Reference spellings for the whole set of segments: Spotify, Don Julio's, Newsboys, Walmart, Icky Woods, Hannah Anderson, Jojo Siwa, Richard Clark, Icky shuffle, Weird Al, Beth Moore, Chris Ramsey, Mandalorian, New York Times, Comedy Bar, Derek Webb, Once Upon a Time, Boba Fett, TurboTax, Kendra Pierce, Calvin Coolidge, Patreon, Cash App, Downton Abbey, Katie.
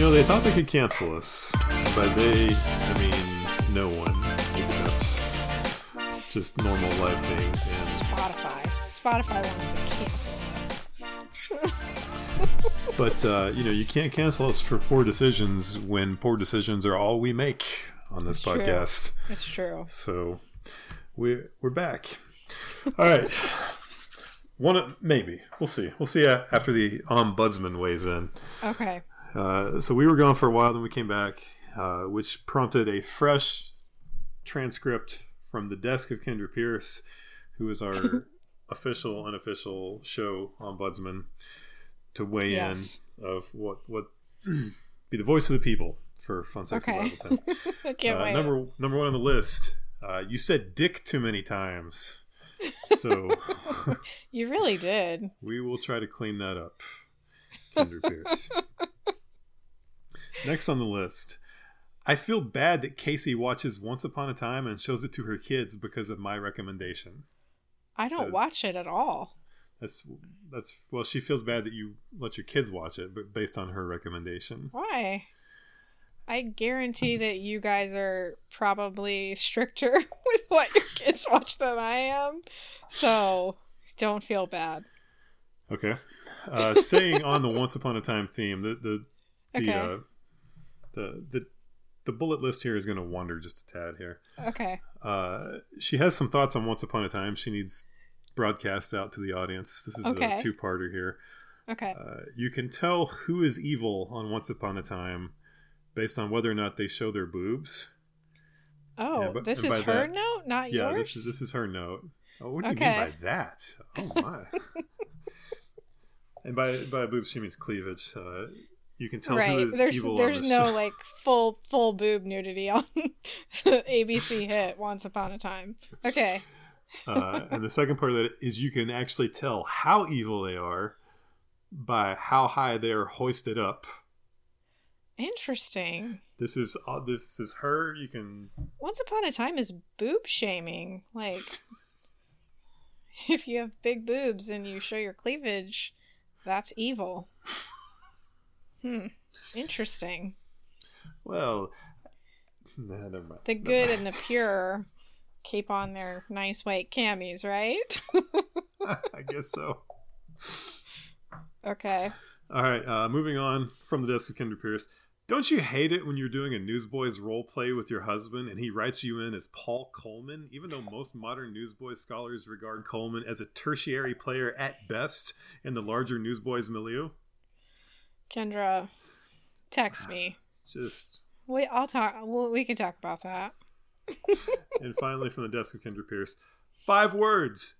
You know, they thought they could cancel us. By they, I mean no one, except just normal life things. And Spotify wants to cancel us. But, you know, you can't cancel us for poor decisions when poor decisions are all we make on this podcast. True. It's true. So we're back. All right. Maybe. We'll see. We'll see after the ombudsman weighs in. Okay. So we were gone for a while, then we came back, which prompted a fresh transcript from the desk of Kendra Pierce, who is our official, unofficial show ombudsman, to weigh in of what be the voice of the people for Fun Sex and Bible Time. I can't wait. Number one on the list, you said dick too many times. So you really did. We will try to clean that up, Kendra Pierce. Next on the list, I feel bad that Casey watches Once Upon a Time and shows it to her kids because of my recommendation. I don't watch it at all. That's well, she feels bad that you let your kids watch it, but based on her recommendation. Why? I guarantee that you guys are probably stricter with what your kids watch than I am, so don't feel bad. Okay. Staying on the Once Upon a Time theme, the bullet list here is going to wander just a tad here. Okay. She has some thoughts on Once Upon a Time. She needs broadcast out to the audience. This is a two-parter here. Okay. You can tell who is evil on Once Upon a Time based on whether or not they show their boobs. Oh, yeah, this is her note, not yours? Yeah, this is her note. Oh, what do you mean by that? Oh, my. And by boobs, she means cleavage. You can tell who is evil. There's no show. Like full boob nudity on the ABC hit Once Upon a Time. Okay. And the second part of that is you can actually tell how evil they are by how high they are hoisted up. Interesting. This is her. You can. Once Upon a Time is boob shaming. Like, if you have big boobs and you show your cleavage, that's evil. Interesting. Well, never mind. The good and the pure keep on their nice white camis, right? I guess so. Okay. All right. Moving on from the desk of Kendra Pierce. Don't you hate it when you're doing a Newsboys role play with your husband and he writes you in as Paul Coleman, even though most modern Newsboys scholars regard Coleman as a tertiary player at best in the larger Newsboys milieu? Kendra, text me. I'll talk. We can talk about that. And finally, from the desk of Kendra Pierce, 5 words: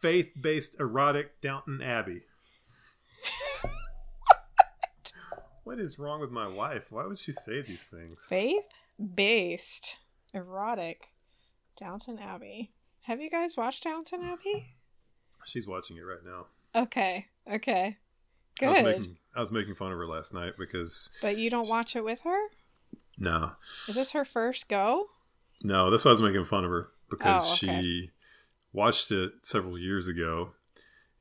faith-based erotic Downton Abbey. What is wrong with my wife? Why would she say these things? Faith-based erotic Downton Abbey. Have you guys watched Downton Abbey? She's watching it right now. Okay. Good. I was making fun of her last night because... But you don't watch it with her? No. Is this her first go? No, that's why I was making fun of her. Because she watched it several years ago.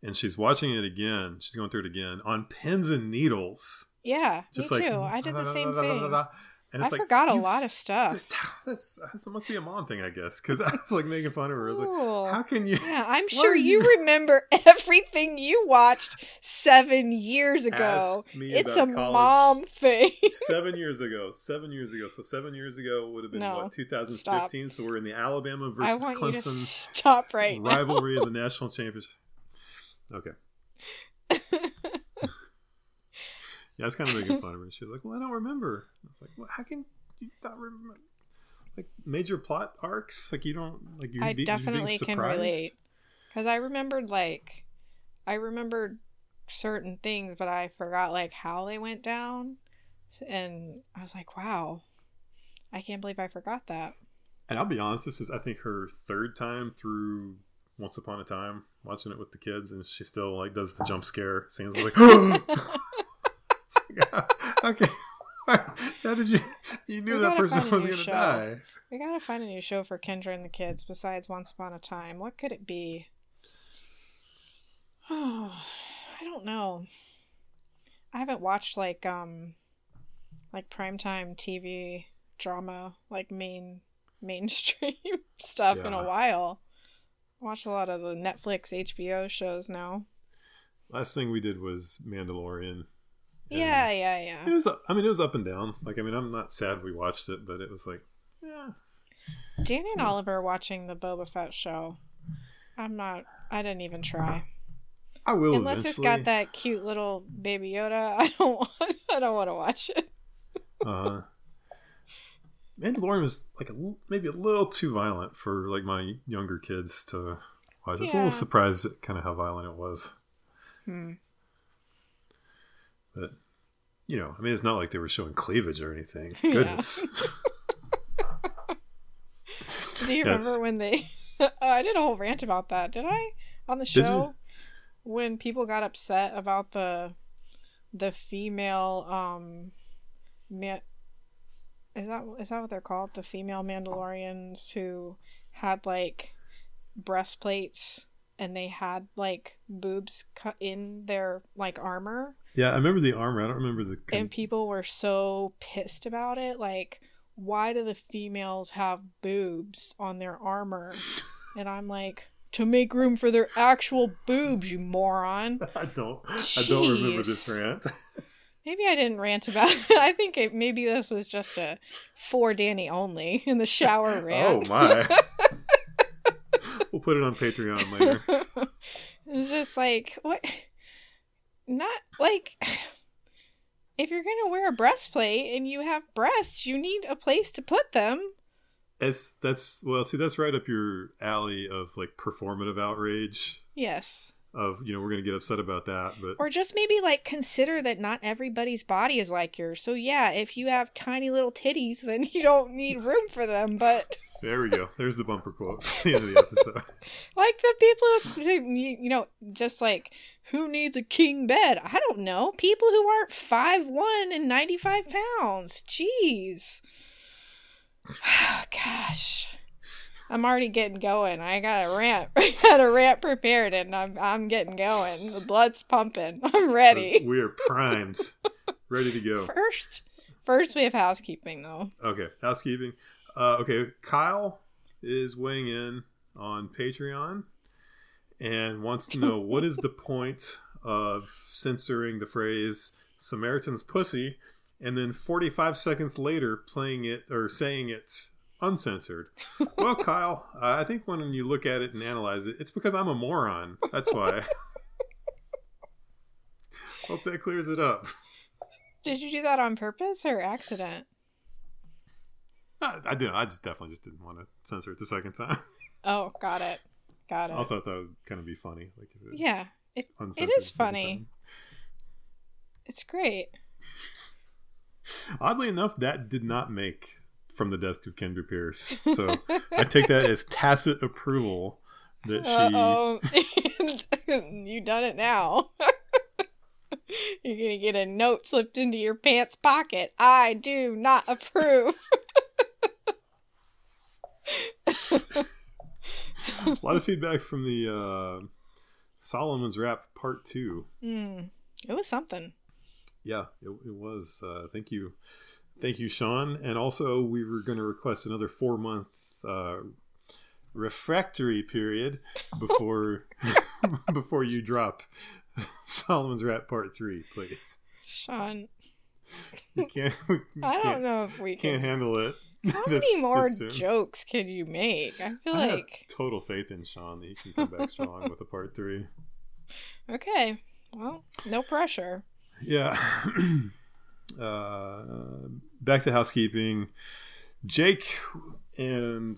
And she's watching it again. She's going through it again on pins and needles. Yeah, just me too. I did the same thing. And I forgot a lot of stuff. This must be a mom thing, I guess, because I was like making fun of her. I was like, "How can you?" Yeah, I'm sure you remember everything you watched 7 years ago. It's a mom thing. 7 years ago. So 7 years ago would have been 2015. Stop. So we're in the Alabama versus Clemson rivalry of the national championship. Okay. Yeah, I was kind of making fun of her. She was like, "Well, I don't remember." I was like, "Well, how can you not remember? Like major plot arcs? Like you don't like you?" I definitely can relate because I remembered certain things, but I forgot like how they went down, and I was like, "Wow, I can't believe I forgot that." And I'll be honest, this is I think her third time through Once Upon a Time watching it with the kids, and she still like does the jump scare scenes like. Okay, how did you knew that person was gonna die? We gotta find a new show for Kendra and the kids besides Once Upon a Time. What could it be? Oh, I don't know. I haven't watched like like primetime TV drama, like mainstream stuff in a while. I watch a lot of the Netflix, HBO shows now. Last thing we did was Mandalorian. Yeah. It was, I mean, it was up and down. Like, I mean, I'm not sad we watched it, but it was like, yeah. Danny and Oliver watching the Boba Fett show. I didn't even try. I will unless eventually. It's got that cute little Baby Yoda. I don't want to watch it. Mandalorian was like maybe a little too violent for like my younger kids to watch. I was a little surprised at kind of how violent it was. But you know, I mean, it's not like they were showing cleavage or anything. Goodness. Do you remember when they? I did a whole rant about that. Did I on the show when people got upset about the female is that what they're called? The female Mandalorians who had like breastplates and they had like boobs cut in their like armor. Yeah, I remember the armor. I don't remember the. And people were so pissed about it, like. Why do the females have boobs on their armor? And I'm like, to make room for their actual boobs, you moron. Jeez. I don't remember this rant. Maybe I didn't rant about it. I think maybe this was just a for Danny only in the shower rant. Oh my. We'll put it on Patreon later. It's just like, what? Not like... If you're going to wear a breastplate and you have breasts, you need a place to put them. That's right up your alley of like performative outrage. Yes. Of, you know, we're going to get upset about that, but or just maybe like consider that not everybody's body is like yours. So yeah, if you have tiny little titties, then you don't need room for them, but there we go. There's the bumper quote at the end of the episode. Like the people, you know, just like, who needs a king bed? I don't know. People who aren't 5'1" and 95 pounds. Jeez. Oh, gosh. I'm already getting going. I got a rant. I had a rant prepared and I'm getting going. The blood's pumping. I'm ready. We are primed. Ready to go. First we have housekeeping though. Okay. Housekeeping. Okay. Kyle is weighing in on Patreon. And wants to know, what is the point of censoring the phrase Samaritan's pussy and then 45 seconds later playing it or saying it uncensored? Well, Kyle, I think when you look at it and analyze it, it's because I'm a moron. That's why. Hope that clears it up. Did you do that on purpose or accident? I didn't. I just didn't want to censor it the second time. Oh, got it. Also, I thought it would kind of be funny. Like if it it is funny. It's great. Oddly enough, that did not make from the desk of Kendra Pierce. So I take that as tacit approval that she... You done it now. You're going to get a note slipped into your pants pocket. I do not approve. A lot of feedback from the Solomon's Rap Part 2. It was something. Yeah, it was. Thank you, Sean. And also, we were going to request another 4-month refractory period before you drop Solomon's Rap Part 3, please. Sean, I don't know if we can handle it. How many more jokes can you make? I feel I have total faith in Sean that he can come back strong with a part 3. Okay. Well, no pressure. Yeah. Back to housekeeping. Jake and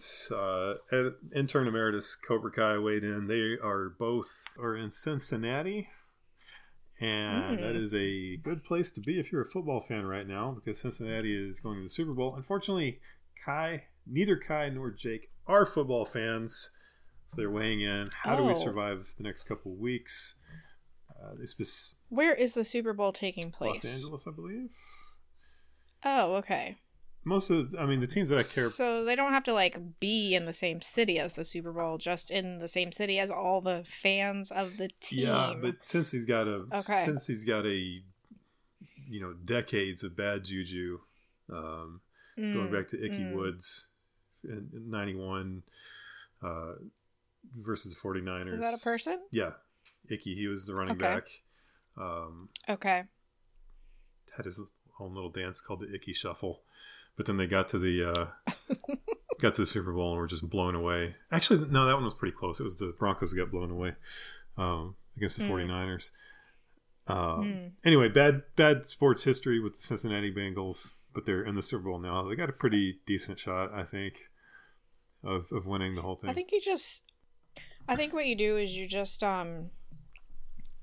intern emeritus Cobra Kai weighed in. They are both in Cincinnati. And that is a good place to be if you're a football fan right now, because Cincinnati is going to the Super Bowl. Unfortunately, neither Kai nor Jake are football fans, so they're weighing in. How do we survive the next couple of weeks? Where is the Super Bowl taking place? Los Angeles, I believe. Oh, okay. The teams that I care about. So they don't have to be in the same city as the Super Bowl, just in the same city as all the fans of the team. Yeah, but since he's got a decades of bad juju, Going back to Icky Woods in 91 versus the 49ers. Is that a person? Yeah. Icky, he was the running back. Had his own little dance called the Icky shuffle. But then they got to the Super Bowl and were just blown away. Actually, no, that one was pretty close. It was the Broncos that got blown away against the 49ers. Anyway, bad sports history with the Cincinnati Bengals, but they're in the Super Bowl now. They got a pretty decent shot, I think, of winning the whole thing. I think what you do is you just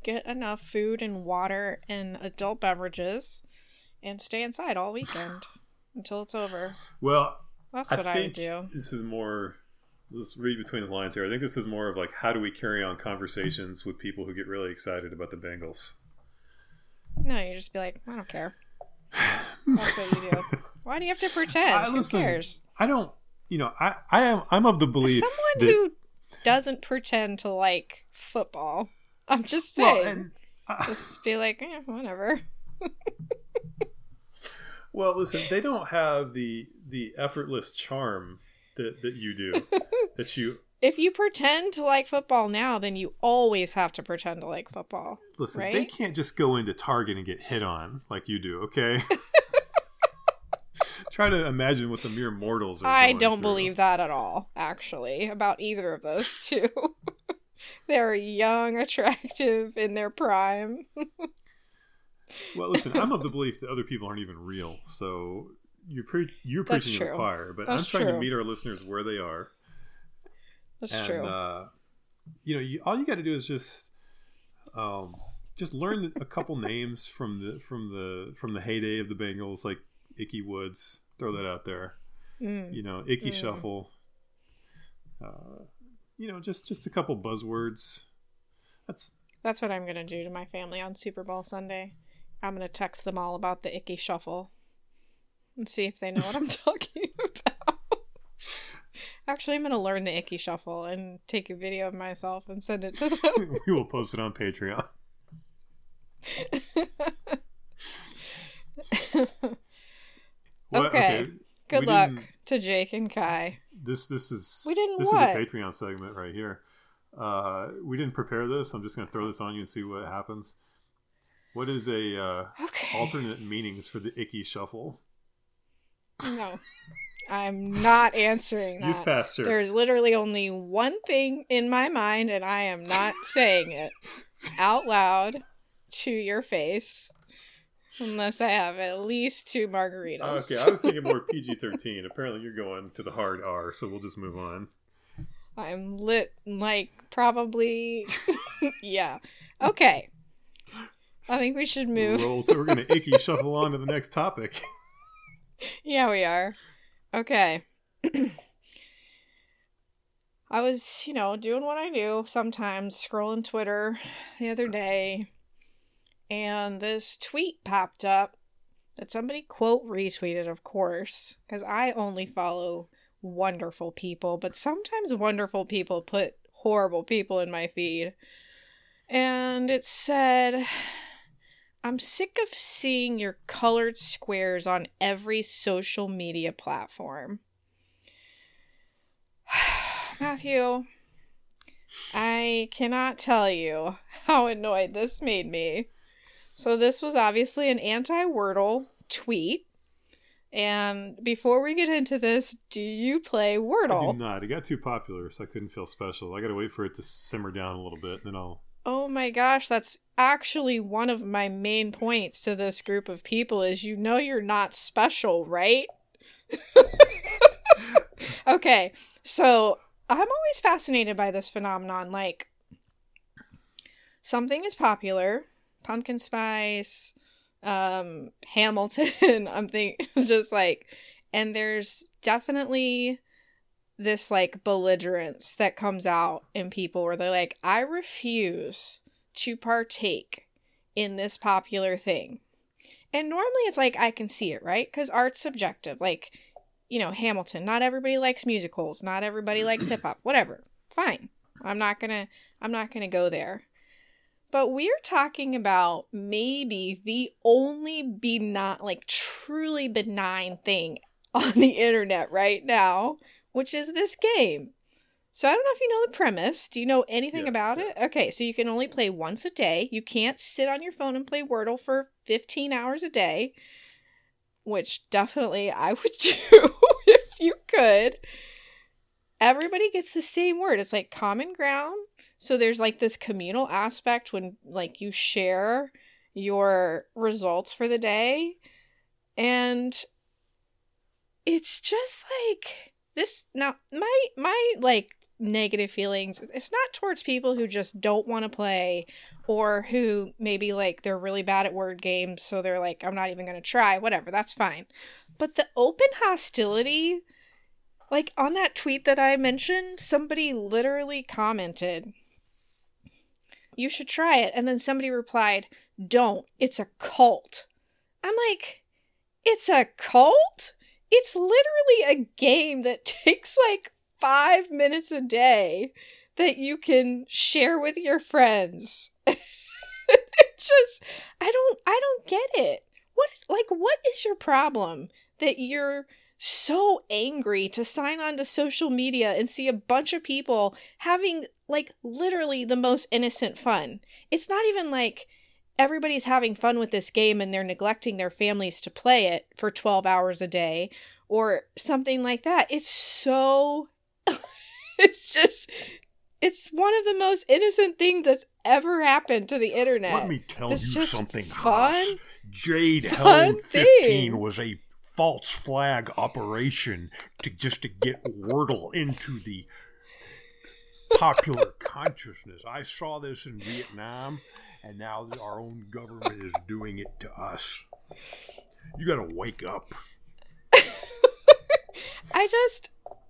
get enough food and water and adult beverages and stay inside all weekend until it's over. Well, that's what I would do. This is more, let's read between the lines here. I think this is more of like, how do we carry on conversations with people who get really excited about the Bengals? No, you just be like, I don't care. That's what you do. Why do you have to pretend? Who cares? I don't, I'm of the belief. As someone who doesn't pretend to like football, I'm just saying. Well, just be like, whatever. Well, listen, they don't have the effortless charm that you do. That you. If you pretend to like football now, then you always have to pretend to like football. Listen, right? They can't just go into Target and get hit on like you do, okay? Try to imagine what the mere mortals are I don't through. Believe that at all, actually, about either of those two. They're young, attractive, in their prime. Well, listen, I'm of the belief that other people aren't even real, so you're preaching to the choir, but I'm trying to meet our listeners where they are. That's true. All you got to do is just learn a couple names from the heyday of the Bengals, like Icky Woods. Throw that out there. Icky shuffle. Just a couple buzzwords. That's what I'm going to do to my family on Super Bowl Sunday. I'm going to text them all about the Icky Shuffle and see if they know what I'm talking about. Actually, I'm going to learn the Icky Shuffle and take a video of myself and send it to them. We will post it on Patreon. Okay. Good luck to Jake and Kai. This is a Patreon segment right here. We didn't prepare this. I'm just going to throw this on you and see what happens. What is a alternate meanings for the Icky Shuffle? No, I'm not answering that. You passed her. There's literally only one thing in my mind, and I am not saying it out loud to your face unless I have at least two margaritas. Okay, I was thinking more PG-13. Apparently you're going to the hard R, so we'll just move on. I'm lit, like, probably, yeah. Okay. I think we should move. We're going to Icky shuffle on to the next topic. Yeah, we are. Okay. I was, doing what I do sometimes, scrolling Twitter the other day, and this tweet popped up that somebody retweeted, of course, because I only follow wonderful people, but sometimes wonderful people put horrible people in my feed. And it said, I'm sick of seeing your colored squares on every social media platform. Matthew, I cannot tell you how annoyed this made me. So this was obviously an anti-Wordle tweet. And before we get into this, do you play Wordle? I do not. It got too popular, so I couldn't feel special. I gotta wait for it to simmer down a little bit, and then I'll... Oh my gosh, that's actually one of my main points to this group of people is you're not special, right? Okay, so I'm always fascinated by this phenomenon. Like, something is popular, pumpkin spice... Hamilton, I'm thinking, just like, and there's definitely this like belligerence that comes out in people where they're like, I refuse to partake in this popular thing. And normally it's like, I can see it, right? Because art's subjective. Like, Hamilton, not everybody likes musicals, not everybody likes hip hop, whatever. Fine. I'm not gonna go there. But we're talking about maybe the only truly benign thing on the internet right now, which is this game. So I don't know if you know the premise. Do you know anything about it? Okay, so you can only play once a day. You can't sit on your phone and play Wordle for 15 hours a day, which definitely I would do if you could. Everybody gets the same word. It's like common ground. So there's like this communal aspect when like you share your results for the day. And it's just like this. Now, my like negative feelings, it's not towards people who just don't want to play or who maybe like they're really bad at word games. So they're like, I'm not even going to try, whatever. That's fine. But the open hostility, like on that tweet that I mentioned, somebody literally commented, you should try it. And then somebody replied, don't, it's a cult. I'm like, it's a cult? It's literally a game that takes like 5 minutes a day that you can share with your friends. It's just, I don't get it. What is your problem that you're so angry to sign on to social media and see a bunch of people having like literally the most innocent fun? It's not even like everybody's having fun with this game and they're neglecting their families to play it for 12 hours a day or something like that. It's so, it's one of the most innocent things that's ever happened to the internet. Let me tell you something, Haas. Jade Helen 15 was a false flag operation to get Wordle into the popular consciousness. I saw this in Vietnam, and now our own government is doing it to us. You gotta wake up.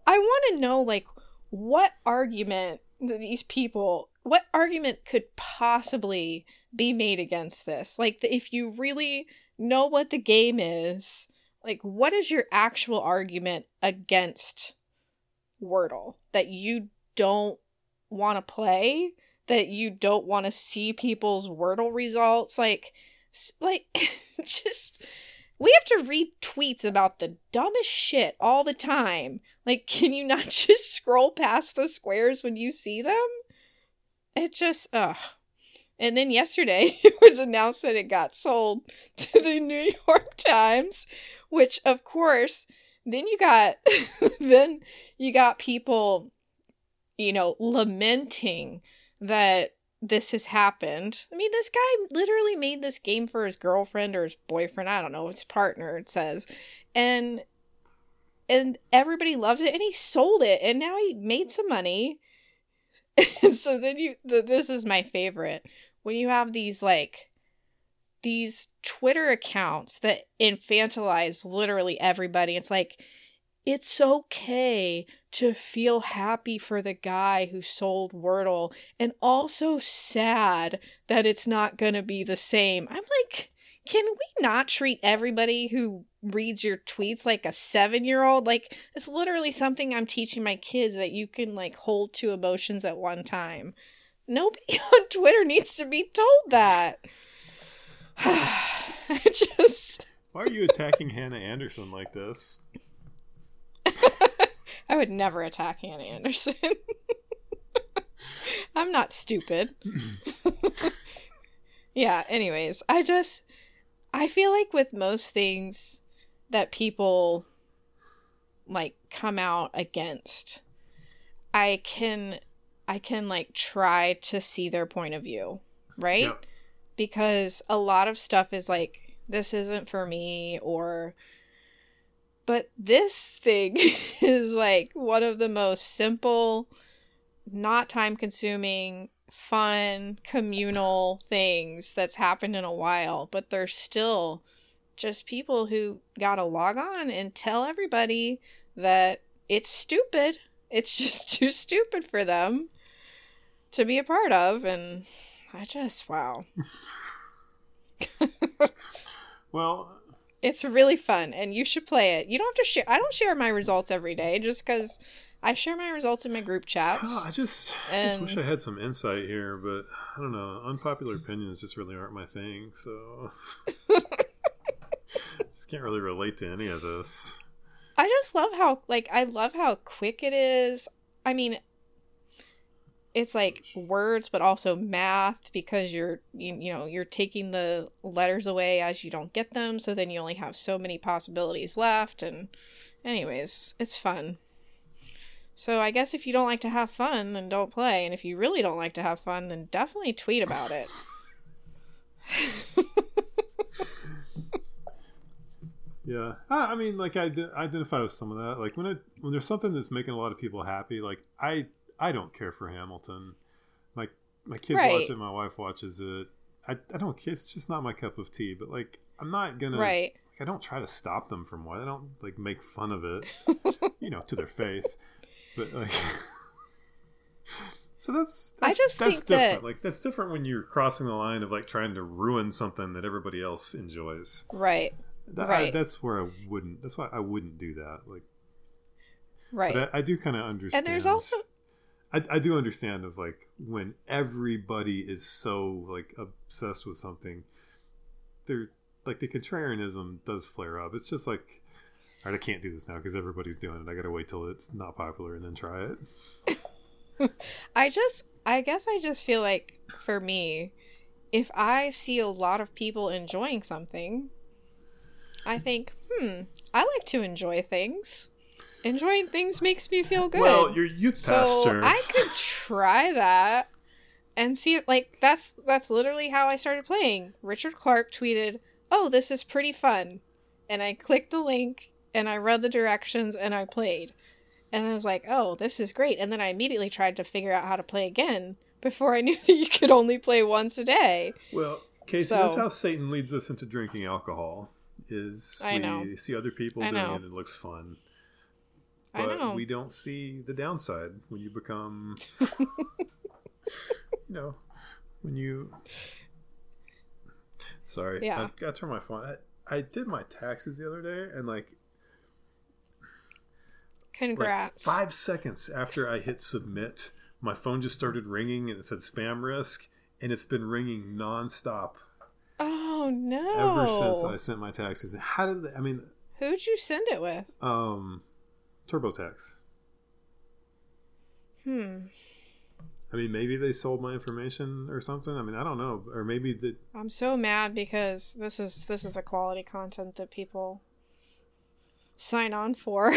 I want to know, like, what argument could possibly be made against this? Like, if you really know what the game is, like, what is your actual argument against Wordle that you don't want to play, that you don't want to see people's Wordle results? Like, just, we have to read tweets about the dumbest shit all the time. Like, can you not just scroll past the squares when you see them? It just, ugh. And then yesterday, it was announced that it got sold to the New York Times, which, of course, then you got people, you know, lamenting that this has happened. I mean, this guy literally made this game for his girlfriend or his boyfriend. I don't know, his partner, it says. And everybody loved it, and he sold it, and now he made some money. And so then this is my favorite. When you have these Twitter accounts that infantilize literally everybody, it's like, it's okay to feel happy for the guy who sold Wordle and also sad that it's not going to be the same. I'm like, can we not treat everybody who reads your tweets like a 7-year-old? Like, it's literally something I'm teaching my kids, that you can like hold two emotions at one time. Nobody on Twitter needs to be told that. Why are you attacking Hannah Anderson like this? I would never attack Hannah Anderson. I'm not stupid. Yeah, anyways, I feel like with most things that people like come out against, I can like try to see their point of view, right? Yeah. Because a lot of stuff is like, this isn't for me, but this thing is like one of the most simple, not time consuming, fun, communal things that's happened in a while, but there's still just people who gotta log on and tell everybody that it's stupid. It's just too stupid for them to be a part of, and I just, wow. Well, it's really fun, and you should play it. You don't have to share. I don't share my results every day just because I share my results in my group chats. Oh, I just wish I had some insight here, but I don't know. Unpopular opinions just really aren't my thing, so just can't really relate to any of this. I just love how, I love how quick it is. I mean, it's like words, but also math, because you're taking the letters away as you don't get them, so then you only have so many possibilities left. And anyways, it's fun. So I guess if you don't like to have fun, then don't play. And if you really don't like to have fun, then definitely tweet about it. Yeah. I mean, I identify with some of that. Like, when there's something that's making a lot of people happy, like, I don't care for Hamilton. Like, my kids watch it, my wife watches it. I don't care. It's just not my cup of tea. But, I'm not going to... I don't try to stop them from what. I don't make fun of it, to their face. But so that's different. That... that's different when you're crossing the line of trying to ruin something that everybody else enjoys. Right. That's where I wouldn't. That's why I wouldn't do that. Right. But I do kind of understand. And there's also. I do understand of when everybody is so obsessed with something, they're. The contrarianism does flare up. It's just all right, I can't do this now because everybody's doing it. I got to wait till it's not popular and then try it. I guess I just feel for me, if I see a lot of people enjoying something, I think, I like to enjoy things. Enjoying things makes me feel good. Well, you're youth pastor. So I could try that and see if, that's literally how I started playing. Richard Clark tweeted, "Oh, this is pretty fun," and I clicked the link and I read the directions and I played, and I was like, "Oh, this is great," and then I immediately tried to figure out how to play again before I knew that you could only play once a day. Well, Casey, that's how Satan leads us into drinking alcohol. Is we see other people doing it and it looks fun, but we don't see the downside when you become, when you. Sorry, yeah. I got to turn my phone. I did my taxes the other day, and congrats. 5 seconds after I hit submit, my phone just started ringing, and it said spam risk, and it's been ringing nonstop. Oh no! Ever since I sent my taxes. How did they, who'd you send it with? TurboTax. Maybe they sold my information or something. I don't know. Or maybe that. I'm so mad because this is the quality content that people sign on for.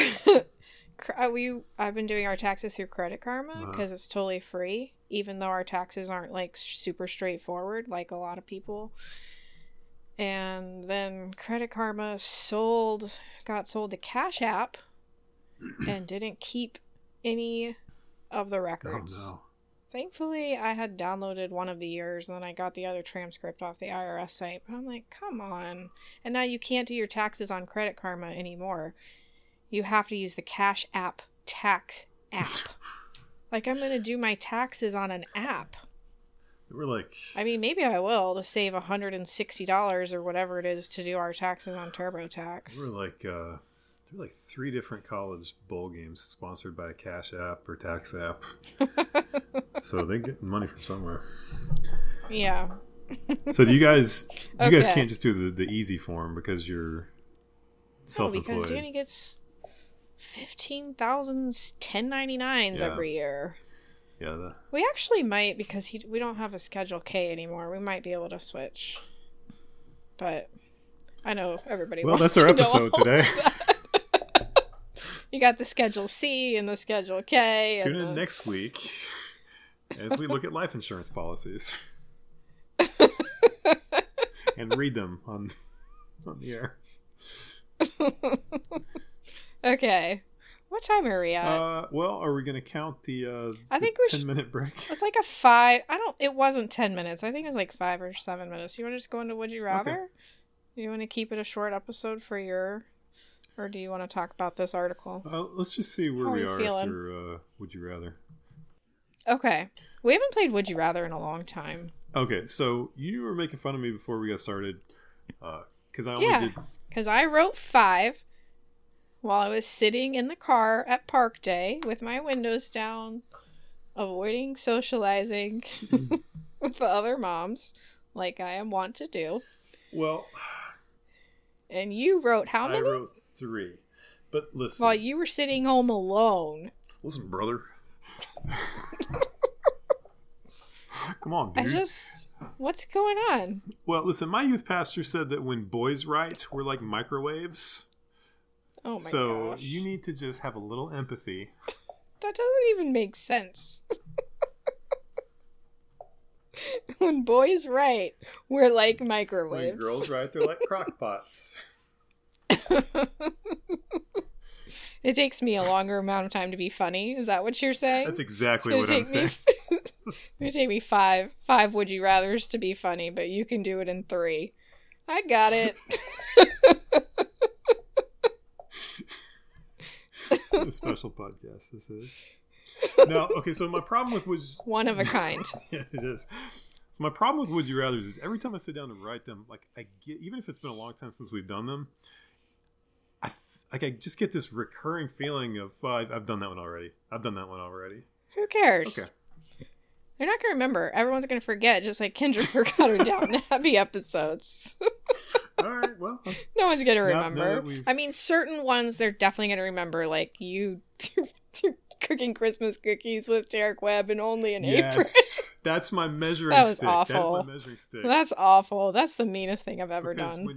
I've been doing our taxes through Credit Karma because it's totally free, even though our taxes aren't super straightforward like a lot of people. And then Credit Karma got sold to Cash App and didn't keep any of the records. Oh, no. Thankfully, I had downloaded one of the years, and then I got the other transcript off the IRS site. But I'm come on. And now you can't do your taxes on Credit Karma anymore. You have to use the Cash App tax app. I'm going to do my taxes on an app. We're maybe I will to save $160 or whatever it is to do our taxes on TurboTax. We're there were 3 different college bowl games sponsored by Cash App or Tax App. So they get money from somewhere. Yeah. So do you guys you guys can't just do the easy form because you're self-employed? No, because Danny gets 15,000 1099s every year. Yeah. We actually might, because we don't have a Schedule K anymore. We might be able to switch. But I know everybody wants to know. Well, that's our episode today. You got the Schedule C and the Schedule K. Tune in next week as we look at life insurance policies and read them on the air. Okay. What time are we at? Are we going to count the 10-minute break? It's 5. It wasn't 10 minutes. I think it was 5 or 7 minutes. You want to just go into Would You Rather? Okay. You want to keep it a short episode for your... Or do you want to talk about this article? Let's just see where we are after Would You Rather. Okay. We haven't played Would You Rather in a long time. Okay, so you were making fun of me before we got started. Because I only did... because I wrote 5. while I was sitting in the car at park day with my windows down, avoiding socializing with the other moms like I am wont to do. Well, and you wrote how many? I wrote 3. But listen. While you were sitting home alone. Listen, brother. Come on, dude. What's going on? Well, listen, my youth pastor said that when boys write, we're like microwaves. Oh my gosh. So you need to just have a little empathy. That doesn't even make sense. When boys write, we're like microwaves. When girls write, they're like crockpots. It takes me a longer amount of time to be funny. Is that what you're saying? That's exactly what I'm saying. It's going to take me five would you rathers to be funny, but you can do it in 3. I got it. A special podcast this is. Now, okay, so my problem with would you... One of a kind. Yeah, it is. So my problem with would you rathers is every time I sit down to write them, like I get, even if it's been a long time since we've done them, I just get this recurring feeling of I've done that one already. I've done that one already. Who cares? Okay. They're not going to remember. Everyone's going to forget, just like Kendra forgot her Downton Abbey episodes. All right, well. No one's going to remember. I mean, certain ones they're definitely going to remember, like you cooking Christmas cookies with Derek Webb and only an apron. That's my measuring stick. That was awful. That's my measuring stick. That's awful. That's the meanest thing I've ever done.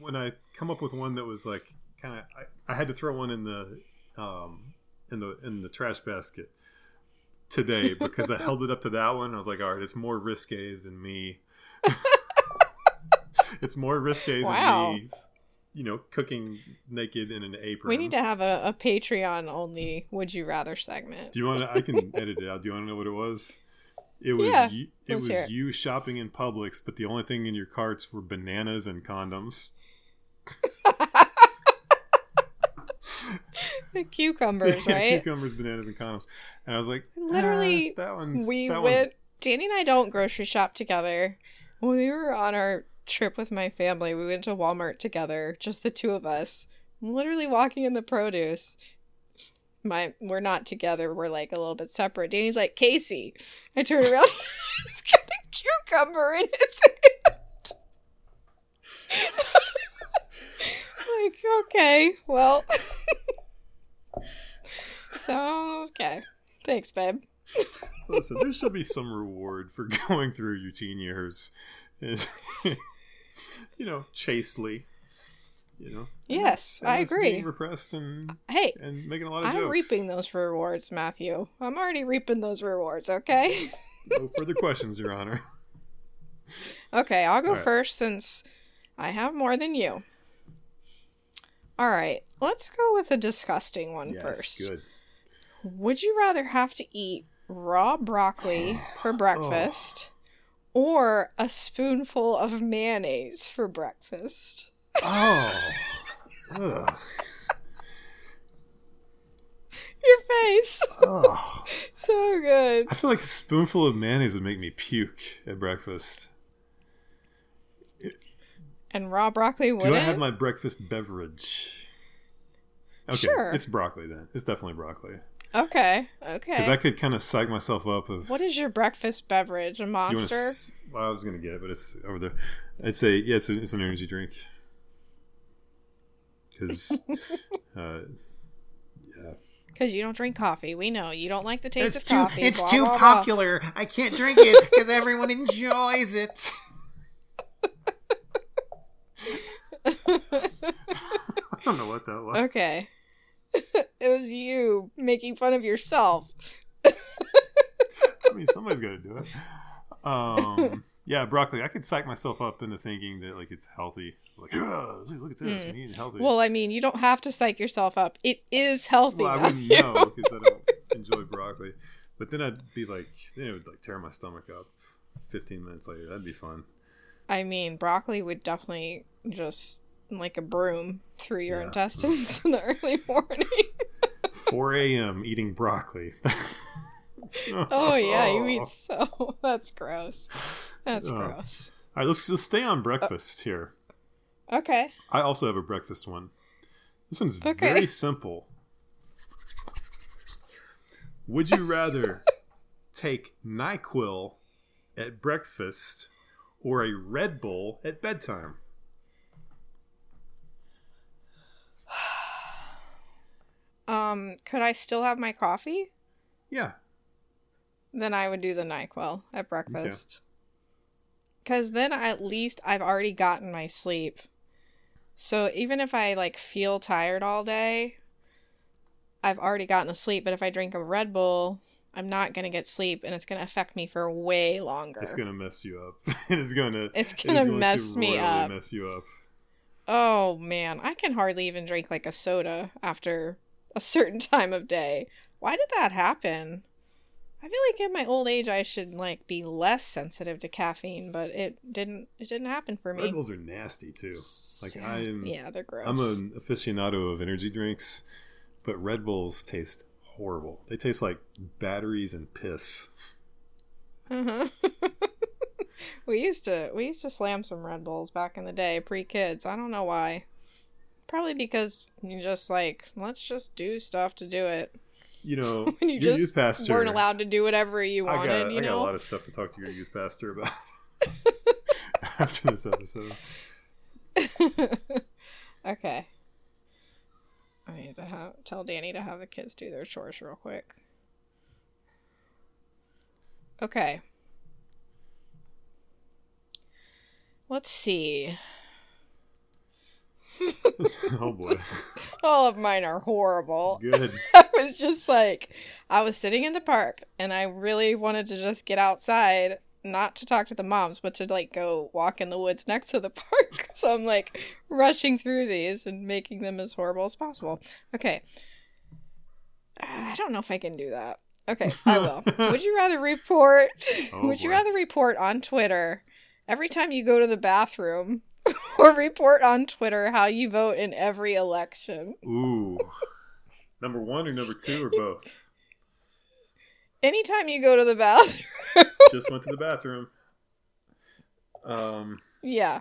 When I come up with one that was like, kind of, I had to throw one in the in the trash basket today because I held it up to that one. I was like, all right, it's more risque than me. It's more risque than me, cooking naked in an apron. We need to have a Patreon only Would You Rather segment. Do you want to? I can edit it out. Do you want to know what it was? It was you shopping in Publix, but the only thing in your carts were bananas and condoms. Cucumbers, yeah, right? Cucumbers, bananas, and condoms. And I was like, literally, Danny and I don't grocery shop together. When we were on our trip with my family, we went to Walmart together, just the two of us. I'm literally walking in the produce. We're not together. We're like a little bit separate. Danny's like, Casey. I turn around. He's got a cucumber in his hand. Like, okay, well. So, okay. Thanks, babe. Listen, there should be some reward for going through your teen years, chastely. Yes, I agree. Being repressed and making a lot of jokes. I'm reaping those rewards, Matthew. I'm already reaping those rewards, okay? No further questions, Your Honor. Okay, I'll go first since I have more than you. All right, let's go with a disgusting one first. Good. Would you rather have to eat raw broccoli for breakfast or a spoonful of mayonnaise for breakfast? Your face. Oh. So good. I feel like a spoonful of mayonnaise would make me puke at breakfast. And raw broccoli wouldn't? Do I have my breakfast beverage? Okay, sure. It's broccoli then. It's definitely broccoli. Okay. Because I could kind of psych myself up of... What is your breakfast beverage? A Monster? I was going to get it, but it's over there. I'd say, yeah, it's an energy drink. Because... yeah. Because you don't drink coffee. We know. You don't like the taste of coffee. It's blah, too blah, popular. Blah. I can't drink it because everyone enjoys it. I don't know what that was. Okay. It was you making fun of yourself. I mean, somebody's got to do it. Yeah, broccoli. I could psych myself up into thinking that like it's healthy. Like, look at this, mean and healthy. Well, I mean, you don't have to psych yourself up. It is healthy. Well, I wouldn't know because I don't enjoy broccoli. But then I'd be like, then it would like tear my stomach up 15 minutes later. That'd be fun. I mean, broccoli would definitely just like a broom through your intestines in the early morning. 4 a.m. eating broccoli. Oh, yeah, you eat so. That's gross. That's gross. All right, let's stay on breakfast here. Okay. I also have a breakfast one. This one's very simple. Would you rather take NyQuil at breakfast or a Red Bull at bedtime? Could I still have my coffee? Yeah. Then I would do the NyQuil at breakfast. Because then at least I've already gotten my sleep. So even if I feel tired all day, I've already gotten the sleep. But if I drink a Red Bull, I'm not going to get sleep, and it's going to affect me for way longer. It's going to mess you up. It's going to mess you up. Oh, man. I can hardly even drink a soda after a certain time of day. Why did that happen? I feel like in my old age I should be less sensitive to caffeine, but it didn't happen for me. Red Bulls are nasty too. They're gross. I'm an aficionado of energy drinks, but Red Bulls taste horrible. They taste like batteries and piss. Uh-huh. We used to slam some Red Bulls back in the day, pre-kids. I don't know why. Probably because you just let's just do stuff to do it. You know, your youth pastor weren't allowed to do whatever you wanted. I got a lot of stuff to talk to your youth pastor about after this episode. Okay, I need to tell Danny to have the kids do their chores real quick. Okay, let's see. Oh boy. All of mine are horrible. Good. I was sitting in the park and I really wanted to just get outside, not to talk to the moms, but to go walk in the woods next to the park. So I'm rushing through these and making them as horrible as possible. Okay. I don't know if I can do that. Okay, I will. Would you rather report on Twitter every time you go to the bathroom? Or report on Twitter how you vote in every election. Ooh. Number one or number two or both? Anytime you go to the bathroom. Just went to the bathroom. Yeah.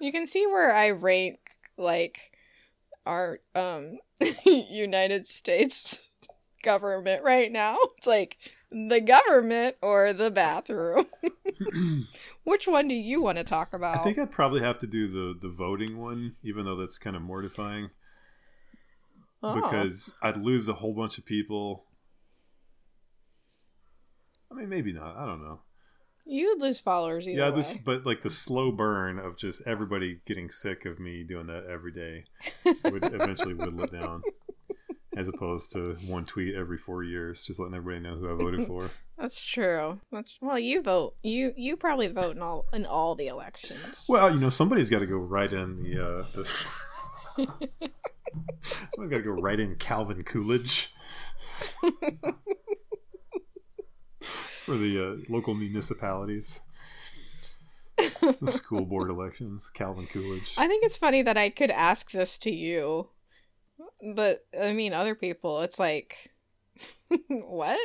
You can see where I rank, our United States government right now. It's the government or the bathroom. Which one do you want to talk about? I think I'd probably have to do the voting one, even though that's kind of mortifying. Oh. Because I'd lose a whole bunch of people. I mean, maybe not. I don't know. You'd lose followers either way. Yeah, but the slow burn of just everybody getting sick of me doing that every day would eventually whittle it down. As opposed to one tweet every 4 years, just letting everybody know who I voted for. That's true. Well, you vote. You probably vote in all the elections. Well, somebody's got to go right in Somebody's got to go right in Calvin Coolidge for the local municipalities. The school board elections, Calvin Coolidge. I think it's funny that I could ask this to you. But, I mean, other people, it's what? Of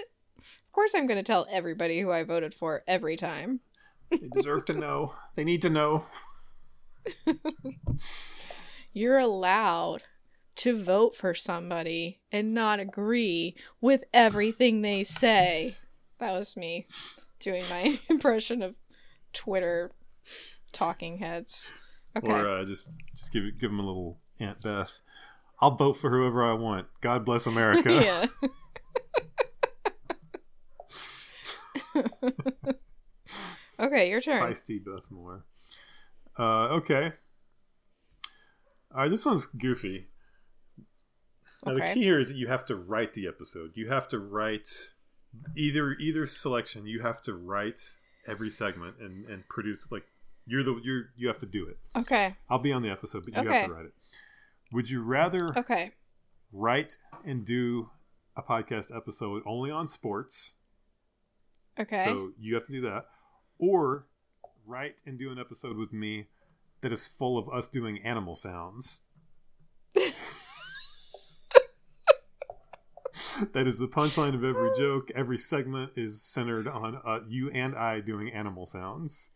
course I'm going to tell everybody who I voted for every time. They deserve to know. They need to know. You're allowed to vote for somebody and not agree with everything they say. That was me doing my impression of Twitter talking heads. Okay. Or just give them a little Aunt Beth. I'll vote for whoever I want. God bless America. Okay, your turn. Feisty Beth Moore. Okay. All right, this one's goofy. Now, the key here is that you have to write the episode. You have to write either selection. You have to write every segment and produce you have to do it. Okay. I'll be on the episode, but you have to write it. Would you rather write and do a podcast episode only on sports? Okay. So you have to do that. Or write and do an episode with me that is full of us doing animal sounds. That is the punchline of every joke. Every segment is centered on you and I doing animal sounds.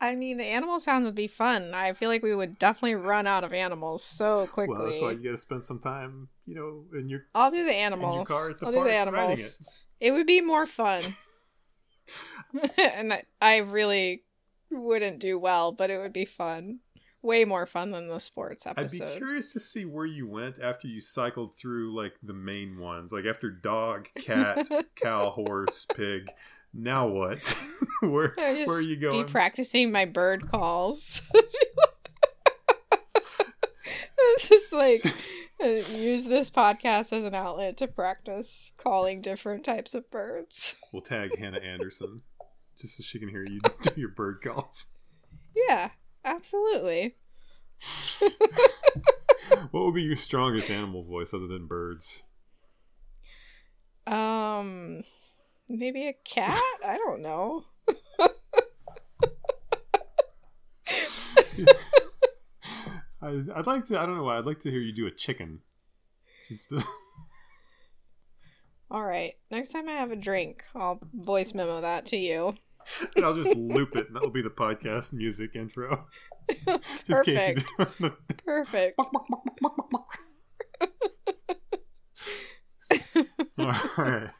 I mean, the animal sounds would be fun. I feel like we would definitely run out of animals so quickly. Well, that's why you gotta spend some time, you know, in your. I'll do the animals. I'll do the animals. It would be more fun. And I really wouldn't do well, but it would be fun. Way more fun than the sports episode. I'd be curious to see where you went after you cycled through like the main ones, like after dog, cat, cow, horse, pig. Now what? Where are you going? Be practicing my bird calls. It's just like use this podcast as an outlet to practice calling different types of birds. We'll tag Hannah Anderson just so she can hear you do your bird calls. Yeah, absolutely. What would be your strongest animal voice other than birds? Maybe a cat? I don't know. I'd like to, I don't know why, I'd like to hear you do a chicken. Alright, next time I have a drink, I'll voice memo that to you. And I'll just loop it, and that'll be the podcast music intro. Perfect. Just in case you do the... Perfect. Alright.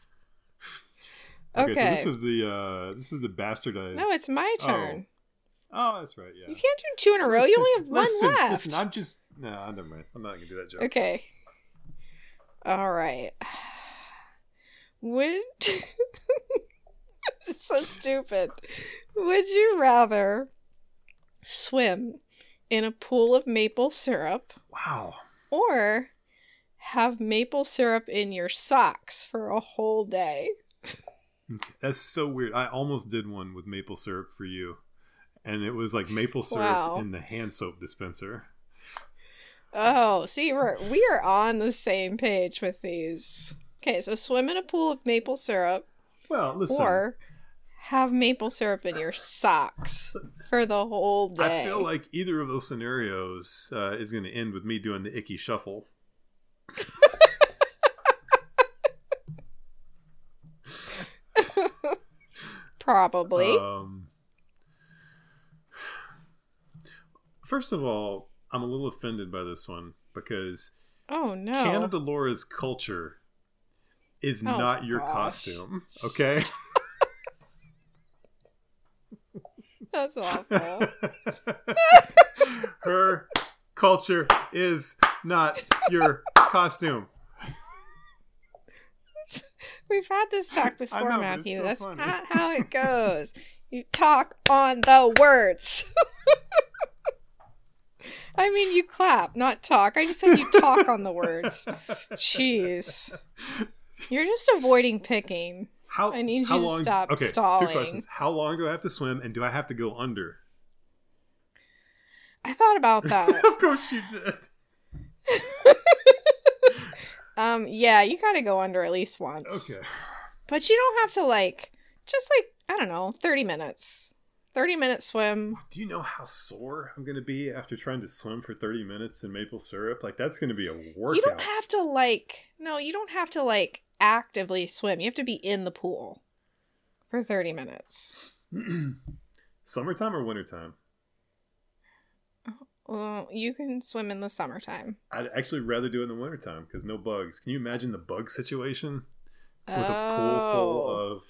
Okay, so this is the bastardized. No, it's my turn. Oh, that's right. Yeah, you can't do two in a row. You only have one left. Listen, never mind. I'm not gonna do that joke. Okay. All right. This is so stupid. Would you rather swim in a pool of maple syrup? Wow. Or have maple syrup in your socks for a whole day? That's so weird. I almost did one with maple syrup for you, and it was like maple syrup in the hand soap dispenser. Oh, see, we are on the same page with these. Okay, so swim in a pool of maple syrup. Well, listen, or have maple syrup in your socks for the whole day. I feel like either of those scenarios is going to end with me doing the Icky shuffle. Probably. First of all, I'm a little offended by this one because Candelaura's culture is not your costume. Okay. That's awful. Her culture is not your costume. We've had this talk before, Matthew. That's funny. Not how it goes. You talk on the words. I mean, you clap, not talk. I just said you talk on the words. Jeez. You're just avoiding picking. I need you to stop stalling. 2 questions. How long do I have to swim, and do I have to go under? I thought about that. Of course you did. Yeah, you gotta go under at least once. Okay. But you don't have to, like, I don't know, 30 minutes. 30-minute swim. Do you know how sore I'm gonna be after trying to swim for 30 minutes in maple syrup? Like, that's gonna be a workout. You don't have to, like, actively swim. You have to be in the pool for 30 minutes. Summertime or wintertime? Well, you can swim in the summertime. I'd actually rather do it in the wintertime because no bugs. Can you imagine the bug situation with a pool full of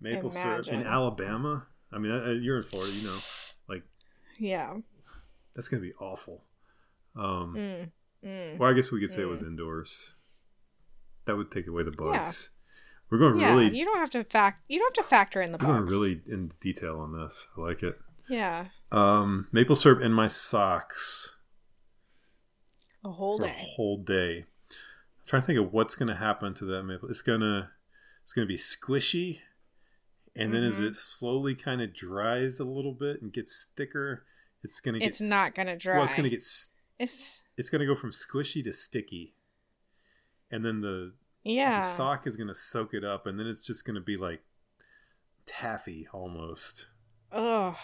maple syrup in Alabama? I mean, you're in Florida, you know. Like, yeah, that's gonna be awful. Well, I guess we could say it was indoors. That would take away the bugs. Yeah. We're going really. You don't have to factor in the bugs. We're going really in detail on this. I like it. Yeah. Maple syrup in my socks. A whole day. I'm trying to think of what's going to happen to that maple. It's gonna be squishy, and then as it slowly kind of dries a little bit and gets thicker, it's not gonna dry. Well, it's gonna go from squishy to sticky, and then the sock is gonna soak it up, and then it's just gonna be like taffy almost. Oh,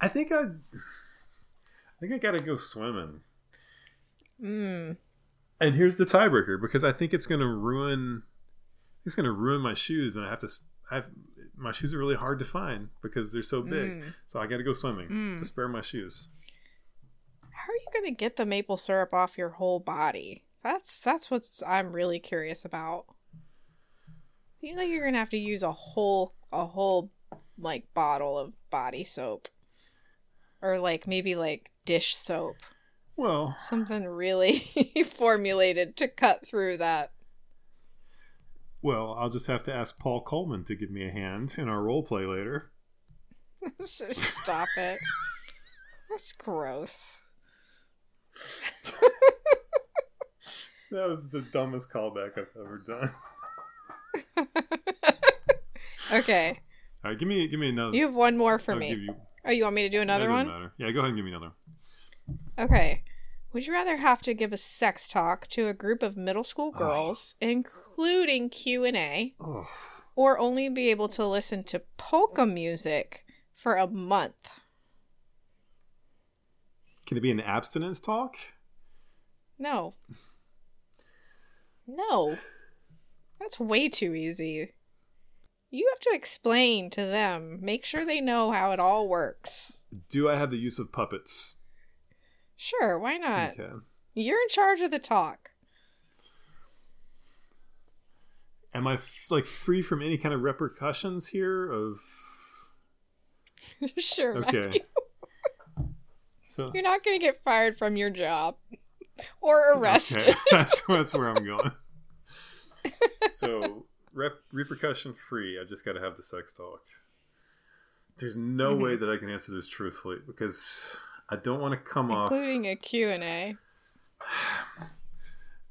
I think I gotta go swimming. And here's the tiebreaker because I think it's gonna ruin my shoes, and I have to. my shoes are really hard to find because they're so big. So I got to go swimming to spare my shoes. How are you going to get the maple syrup off your whole body? That's what I'm really curious about. Seems like you're going to have to use a whole like bottle of body soap, or like maybe like dish soap. Well, something really formulated to cut through that. Well, I'll just have to ask Paul Coleman to give me a hand in our role play later. Stop it. That's gross. That was the dumbest callback I've ever done. Okay. All right, give me another. You have one more for me. Oh, you want me to do another one? Matter. Yeah, go ahead and give me another one. Okay. Would you rather have to give a sex talk to a group of middle school girls, including Q&A, or only be able to listen to polka music for a month? Can it be an abstinence talk? No. No. That's way too easy. You have to explain to them. Make sure they know how it all works. Do I have the use of puppets? Sure, why not? Okay. You're in charge of the talk. Am I like free from any kind of repercussions here? Of sure. Okay. Matthew. So you're not going to get fired from your job or arrested. Okay. That's where I'm going. So repercussion free. I just got to have the sex talk. There's no way that I can answer this truthfully because I don't want to come off... Including a Q&A.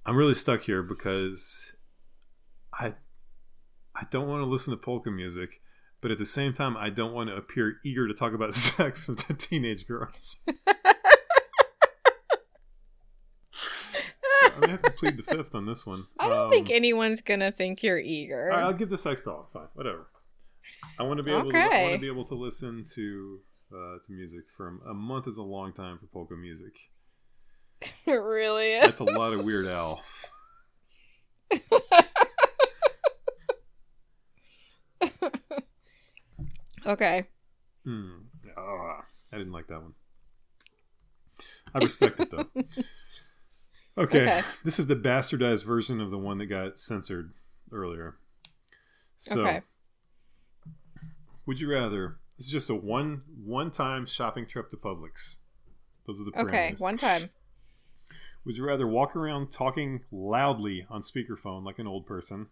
I'm really stuck here because I don't want to listen to polka music, but at the same time, I don't want to appear eager to talk about sex with the teenage girls. So I'm going to have to plead the fifth on this one. I don't think anyone's going to think you're eager. All right, I'll give the sex talk. Fine, whatever. I want to be able to, listen to music from a month is a long time for polka music. It really is. That's a lot of Weird Al. Okay. I didn't like that one. I respect it though. Okay. This is the bastardized version of the one that got censored earlier. So, would you rather? It's just a one-time shopping trip to Publix. Those are the parameters. Okay, one time. Would you rather walk around talking loudly on speakerphone like an old person?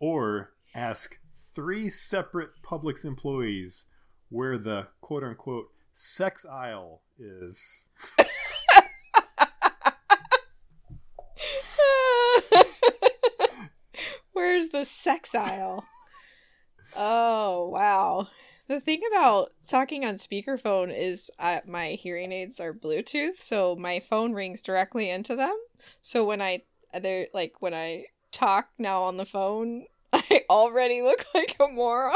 Or ask 3 separate Publix employees where the quote-unquote sex aisle is? Where's the sex aisle? Oh, wow. The thing about talking on speakerphone is my hearing aids are Bluetooth, so my phone rings directly into them. So when I talk now on the phone, I already look like a moron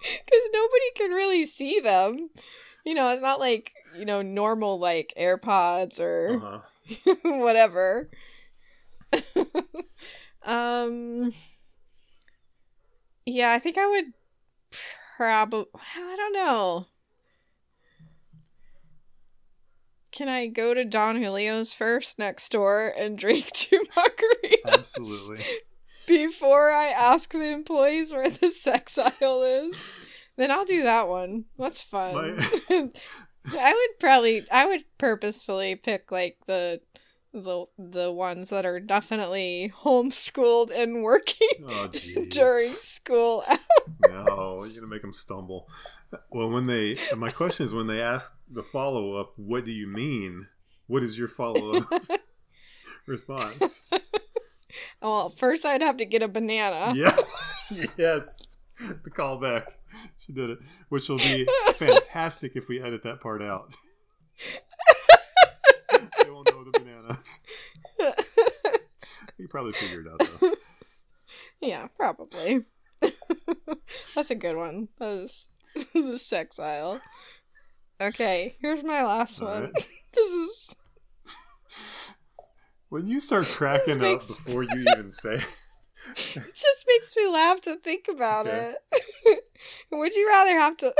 because nobody can really see them. You know, it's not like, you know, normal like AirPods or whatever. Yeah, I think I would probably... I don't know. Can I go to Don Julio's first next door and drink 2 margaritas? Absolutely. Before I ask the employees where the sex aisle is? Then I'll do that one. That's fun. I would purposefully pick like the ones that are definitely homeschooled and working during school hours. No, you're gonna make them stumble. Well, my question is when they ask the follow up, what do you mean? What is your follow up response? Well, first I'd have to get a banana. Yeah. Yes, the callback. She did it, which will be fantastic if we edit that part out. They won't know the bananas. You probably figured it out though. Yeah, probably. That's a good one. That was the sex aisle. Okay, here's my last one. Right. This is when you start cracking up before you even say it. It just makes me laugh to think about it. Would you rather have to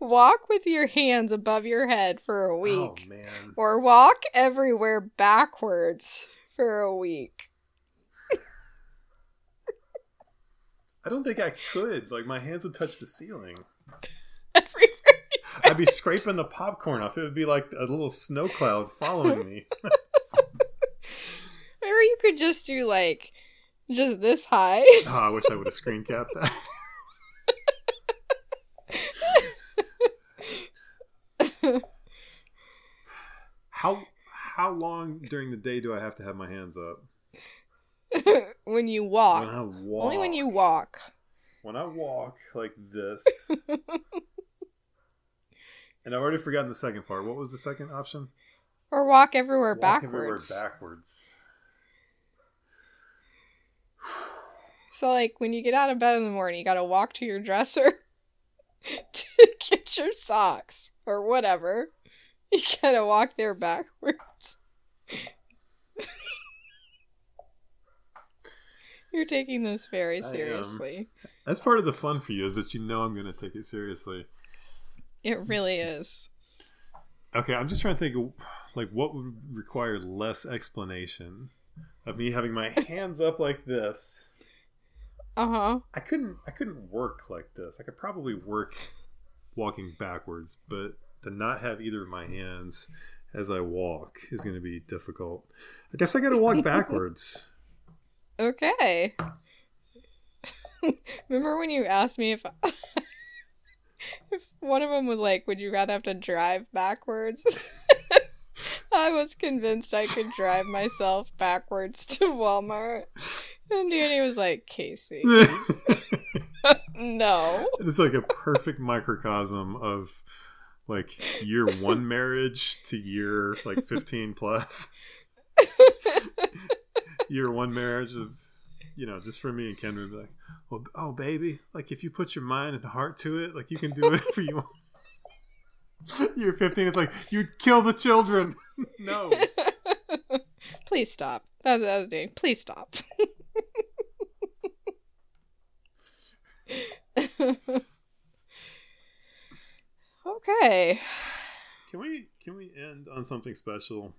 walk with your hands above your head for a week, oh, man, or walk everywhere backwards for a week? I don't think I could. Like, my hands would touch the ceiling. Everywhere. I'd be scraping the popcorn off. It would be like a little snow cloud following me. Or you could just do like just this high. Oh, I wish I would have screen capped that. How long during the day do I have to have my hands up? When you walk. When I walk. Only when you walk. When I walk like this. And I've already forgotten the second part. What was the second option? Or walk everywhere backwards. Everywhere backwards. So, like, when you get out of bed in the morning, you gotta walk to your dresser to get your socks or whatever. You gotta walk there backwards. You're taking this very seriously. That's part of the fun for you, is that you know I'm gonna take it seriously. It really is. Okay, I'm just trying to think of, like, what would require less explanation of me having my hands up like this. Uh-huh. I couldn't work like this. I could probably work walking backwards, but to not have either of my hands as I walk is going to be difficult. I guess I got to walk backwards. Okay. Remember when you asked me if one of them was like, would you rather have to drive backwards? I was convinced I could drive myself backwards to Walmart. And Danny was like, Casey. No. It's like a perfect microcosm of like year one marriage to year like 15 plus. Year one marriage of, you know, just for me and Kendra, be like, well, oh, baby, like if you put your mind and heart to it, like you can do whatever you want. Year 15 is like, you'd kill the children. No. Please stop. That was Danny. Please stop. Okay. Can we end on something special?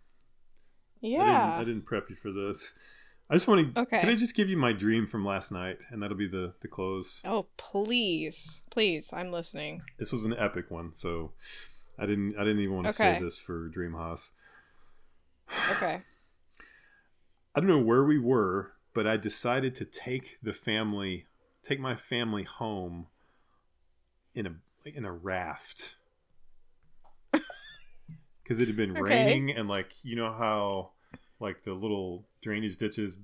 Yeah. I didn't prep you for this. I just want to. Okay. Can I just give you my dream from last night, and that'll be the close. Oh, please, please! I'm listening. This was an epic one, so I didn't even want to say this for Dream Haas. Okay. I don't know where we were, but I decided to take my family home in a raft, because it had been raining, and like, you know how like the little drainage ditches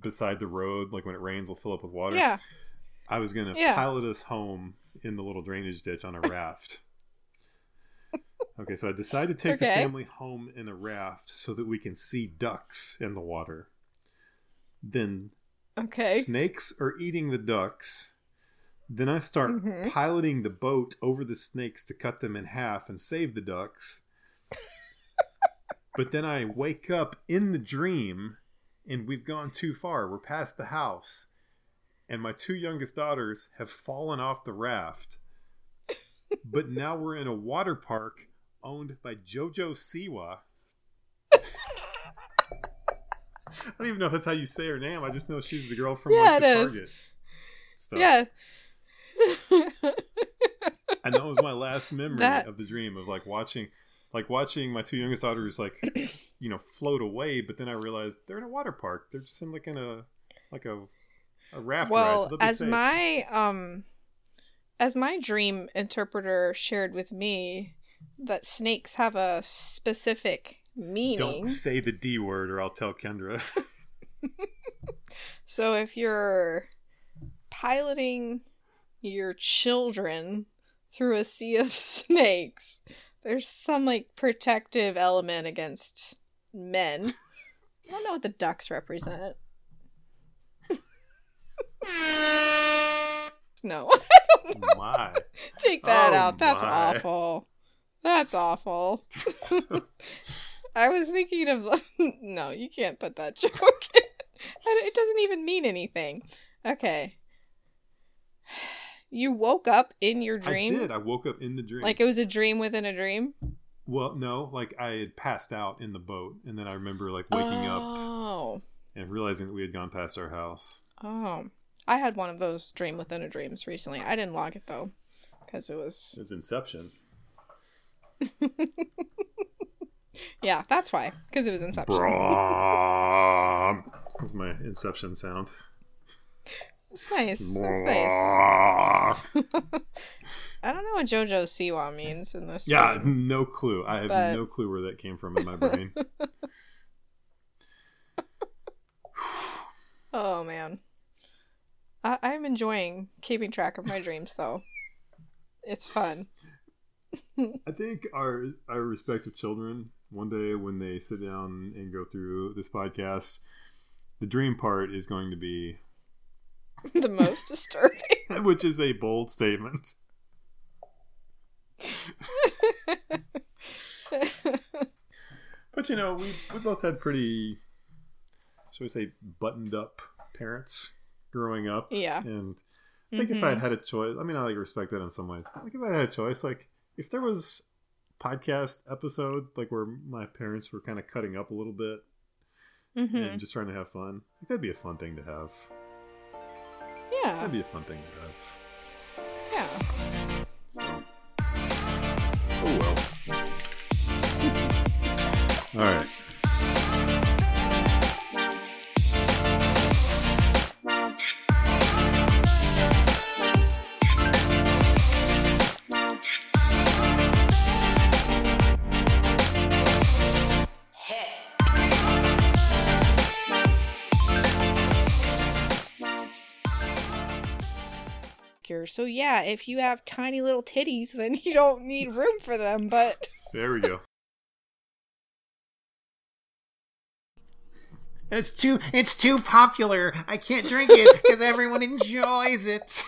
beside the road, like when it rains, will fill up with water. Yeah, I was gonna pilot us home in the little drainage ditch on a raft. Okay, so I decided to take the family home in a raft so that we can see ducks in the water. Then snakes are eating the ducks. Then I start piloting the boat over the snakes to cut them in half and save the ducks. But then I wake up in the dream and we've gone too far. We're past the house. And my two youngest daughters have fallen off the raft. But now we're in a water park owned by Jojo Siwa. I don't even know if that's how you say her name. I just know she's the girl from the Target stuff. Yeah. And that was my last memory of the dream, of watching my two youngest daughters float away. But then I realized they're in a water park. They're just in a raft ride. So they'll be safe. As my dream interpreter shared with me, that snakes have a specific meaning. Don't say the D word or I'll tell Kendra. So if you're piloting your children through a sea of snakes, there's some like protective element against men. I don't know what the ducks represent. No, I don't know. My. Take that out. That's awful. That's awful. I was thinking of... No, you can't put that joke in. It doesn't even mean anything. Okay. You woke up in your dream? I did. I woke up in the dream. Like it was a dream within a dream? Well, no. Like I had passed out in the boat. And then I remember like waking up and realizing that we had gone past our house. Oh. I had one of those dream within a dreams recently. I didn't log it though. Because it was... It was Inception. Yeah, that's why. Because it was Inception. That was my Inception sound. It's nice. It's nice. I don't know what Jojo Siwa means in this. Yeah, dream, no clue. I have no clue where that came from in my brain. Oh, man. I'm enjoying keeping track of my dreams, though. It's fun. I think our respective children, one day when they sit down and go through this podcast, the dream part is going to be... the most disturbing. Which is a bold statement. But, you know, we both had pretty, shall we say, buttoned up parents growing up. Yeah. And I think if I had a choice, I mean, I like respect that in some ways, but like if I had a choice, like if there was podcast episode, like where my parents were kind of cutting up a little bit and just trying to have fun, like that'd be a fun thing to have. Yeah. That'd be a fun thing to have. Yeah. So. Oh well. All right. So yeah, if you have tiny little titties, then you don't need room for them, but... There we go. It's too popular. I can't drink it because everyone enjoys it.